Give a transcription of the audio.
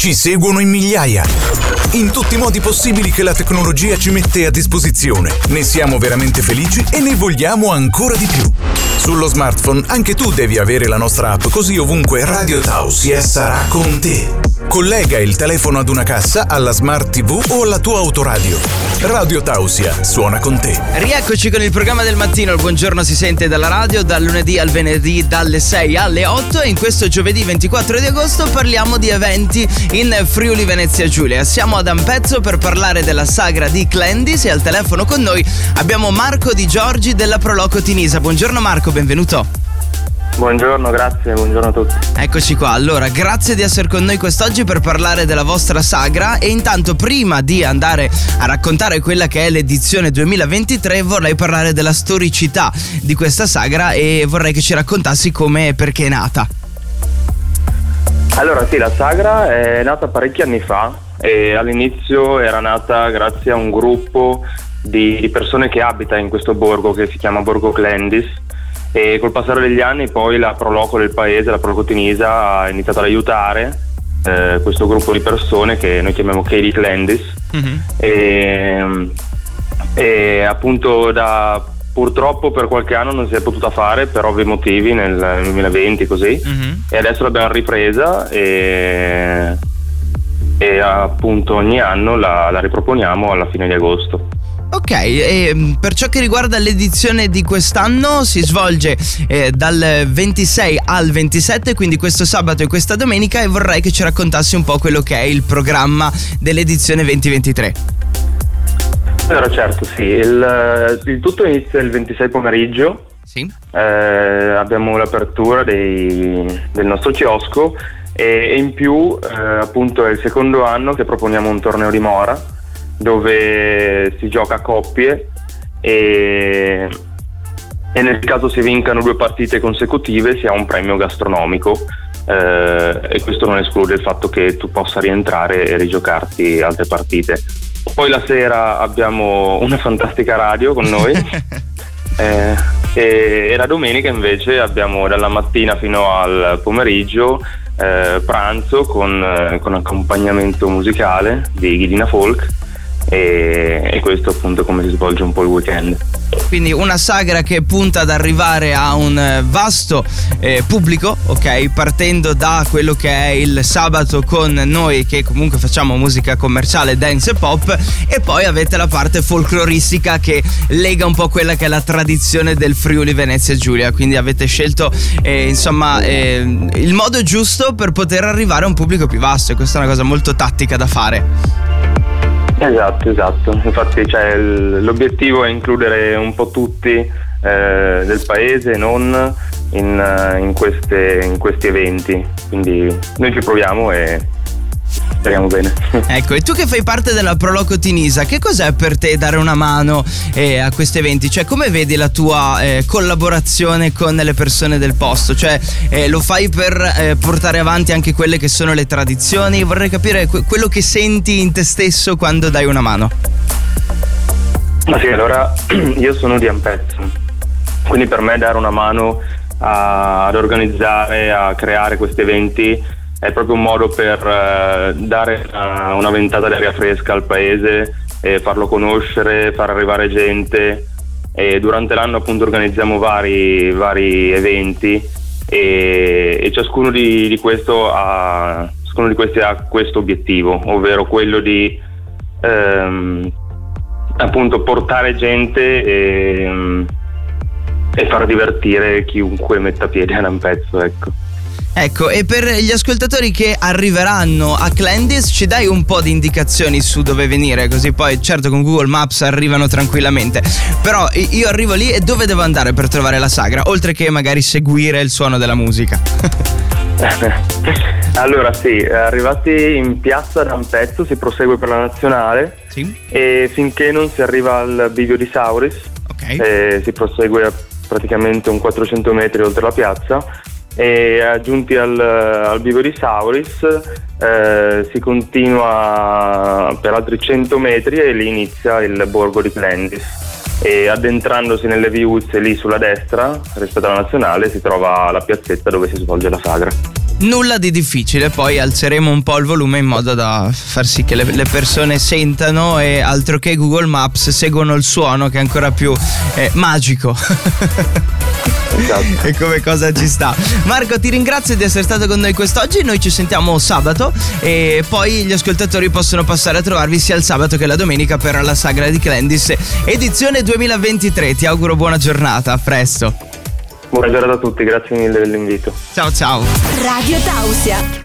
Ci seguono in migliaia. In tutti i modi possibili che la tecnologia ci mette a disposizione. Ne siamo veramente felici e ne vogliamo ancora di più. Sullo smartphone anche tu devi avere la nostra app, così ovunque Radio Tausia sarà con te. Collega il telefono ad una cassa, alla Smart TV o alla tua autoradio. Radio Tausia suona con te. Rieccoci con il programma del mattino. Il buongiorno si sente dalla radio dal lunedì al venerdì dalle 6 alle 8 e in questo giovedì 24 di agosto parliamo di eventi in Friuli Venezia Giulia. Siamo ad Ampezzo per parlare della sagra di Clendis e al telefono con noi abbiamo Marco Di Giorgi della Pro Loco Tinisa. Buongiorno Marco, benvenuto. Buongiorno, grazie, buongiorno a tutti. Eccoci qua, allora grazie di essere con noi quest'oggi per parlare della vostra sagra e intanto prima di andare a raccontare quella che è l'edizione 2023 vorrei parlare della storicità di questa sagra e vorrei che ci raccontassi come e perché è nata. Allora sì, la sagra è nata parecchi anni fa e all'inizio era nata grazie a un gruppo di persone che abita in questo borgo che si chiama Borgo Clendis. E col passare degli anni poi la Pro Loco del paese, la Pro Loco Tinisa, ha iniziato ad aiutare questo gruppo di persone che noi chiamiamo Katie Clandis. Mm-hmm. E appunto purtroppo per qualche anno non si è potuta fare per ovvi motivi nel 2020 così. Mm-hmm. E adesso l'abbiamo ripresa e appunto ogni anno la riproponiamo alla fine di agosto. Ok, e per ciò che riguarda l'edizione di quest'anno si svolge dal 26 al 27, quindi questo sabato e questa domenica, e vorrei che ci raccontassi un po' quello che è il programma dell'edizione 2023. Allora certo, sì, il tutto inizia il 26 pomeriggio, sì. Abbiamo l'apertura del nostro chiosco e in più appunto è il secondo anno che proponiamo un torneo di mora dove si gioca a coppie e nel caso si vincano 2 partite consecutive si ha un premio gastronomico e questo non esclude il fatto che tu possa rientrare e rigiocarti altre partite. Poi la sera abbiamo una fantastica radio con noi e la domenica invece abbiamo dalla mattina fino al pomeriggio pranzo con accompagnamento musicale di Ghidina Folk. E questo appunto come si svolge un po' il weekend. Quindi una sagra che punta ad arrivare a un vasto pubblico, ok? Partendo da quello che è il sabato con noi che comunque facciamo musica commerciale, dance e pop, e poi avete la parte folcloristica che lega un po' quella che è la tradizione del Friuli Venezia Giulia. Quindi avete scelto il modo giusto per poter arrivare a un pubblico più vasto e questa è una cosa molto tattica da fare. Esatto, infatti l'obiettivo è includere un po' tutti del paese non in questi eventi, quindi noi ci proviamo e speriamo bene. Ecco, e tu che fai parte della Pro Loco Tinisa, che cos'è per te dare una mano a questi eventi? Cioè come vedi la tua collaborazione con le persone del posto? Cioè lo fai per portare avanti anche quelle che sono le tradizioni? Vorrei capire quello che senti in te stesso quando dai una mano. Ma sì, allora io sono di Ampezzo, quindi per me dare una mano ad organizzare, a creare questi eventi è proprio un modo per dare una ventata d'aria fresca al paese e farlo conoscere, far arrivare gente. E durante l'anno appunto organizziamo vari eventi e ciascuno di questi ha questo obiettivo, ovvero quello di appunto portare gente e far divertire chiunque metta piede ad Ampezzo, ecco. Ecco, e per gli ascoltatori che arriveranno a Clendis ci dai un po' di indicazioni su dove venire, così poi certo con Google Maps arrivano tranquillamente, però io arrivo lì e dove devo andare per trovare la sagra, oltre che magari seguire il suono della musica? Allora sì, arrivati in piazza d'Ampezzo si prosegue per la nazionale, sì. E finché non si arriva al bivio di Sauris, okay. Si prosegue praticamente un 400 metri oltre la piazza e aggiunti al bivio di Sauris si continua per altri 100 metri e lì inizia il borgo di Clendis e addentrandosi nelle viuzze lì sulla destra rispetto alla nazionale si trova la piazzetta dove si svolge la sagra. nulla di difficile, poi alzeremo un po' il volume in modo da far sì che le persone sentano, e altro che Google Maps, seguono il suono che è ancora più magico. E come cosa ci sta. Marco, ti ringrazio di essere stato con noi quest'oggi. Noi ci sentiamo sabato e poi gli ascoltatori possono passare a trovarvi sia il sabato che la domenica per la Sagra di Clandis edizione 2023. Ti auguro buona giornata, a presto. Buona giornata a tutti, grazie mille dell'invito. Ciao ciao. Radio Tausia.